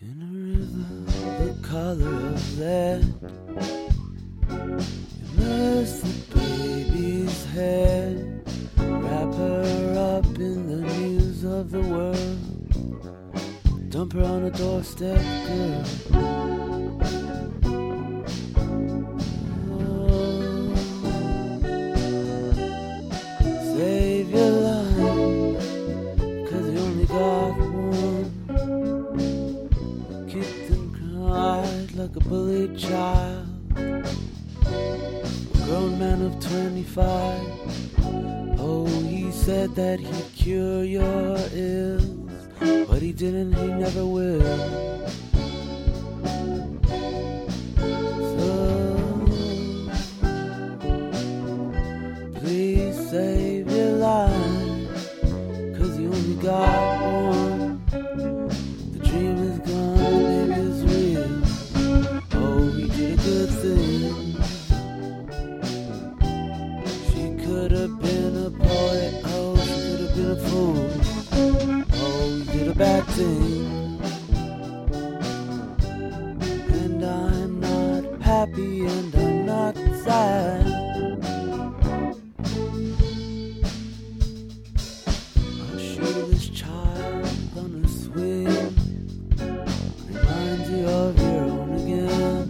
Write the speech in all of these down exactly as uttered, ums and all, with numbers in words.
In a river the color of lead, immerse the baby's head, wrap her up in the news of the world, dump her on a doorstep, girl. Like a bullied child, a grown man of twenty-five. Oh, he said that he'd cure your ills, but he didn't, he never will. So, please save your life, 'cause you only got one. The dream is gone, it is real. Good thing. She could have been a poet, oh, she could have been a fool. Oh, you did a bad thing. And I'm not happy and I'm not sad. I'll show this child on a swing. Reminds you of your own again.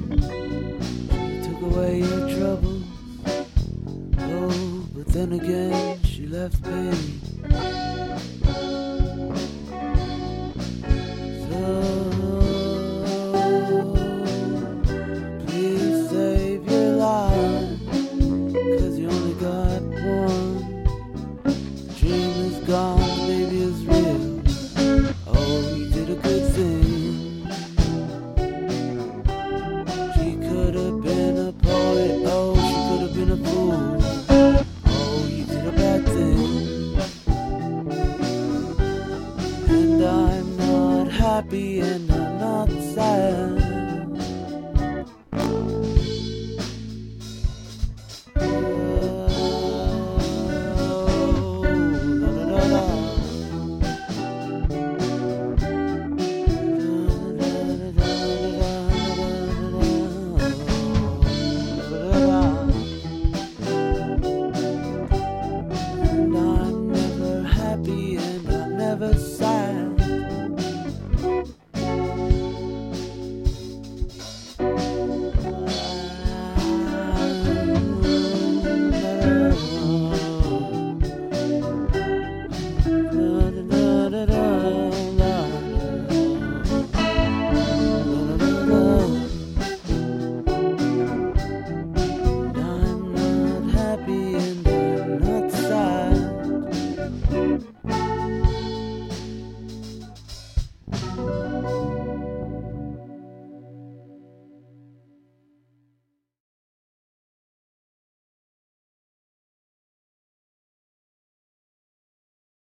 Away your troubles. Oh, but then again, she left me. So, please save your life, 'cause you only got one. The dream is gone, the baby is real. Oh, you did a good thing. And I'm not happy and I'm not sad.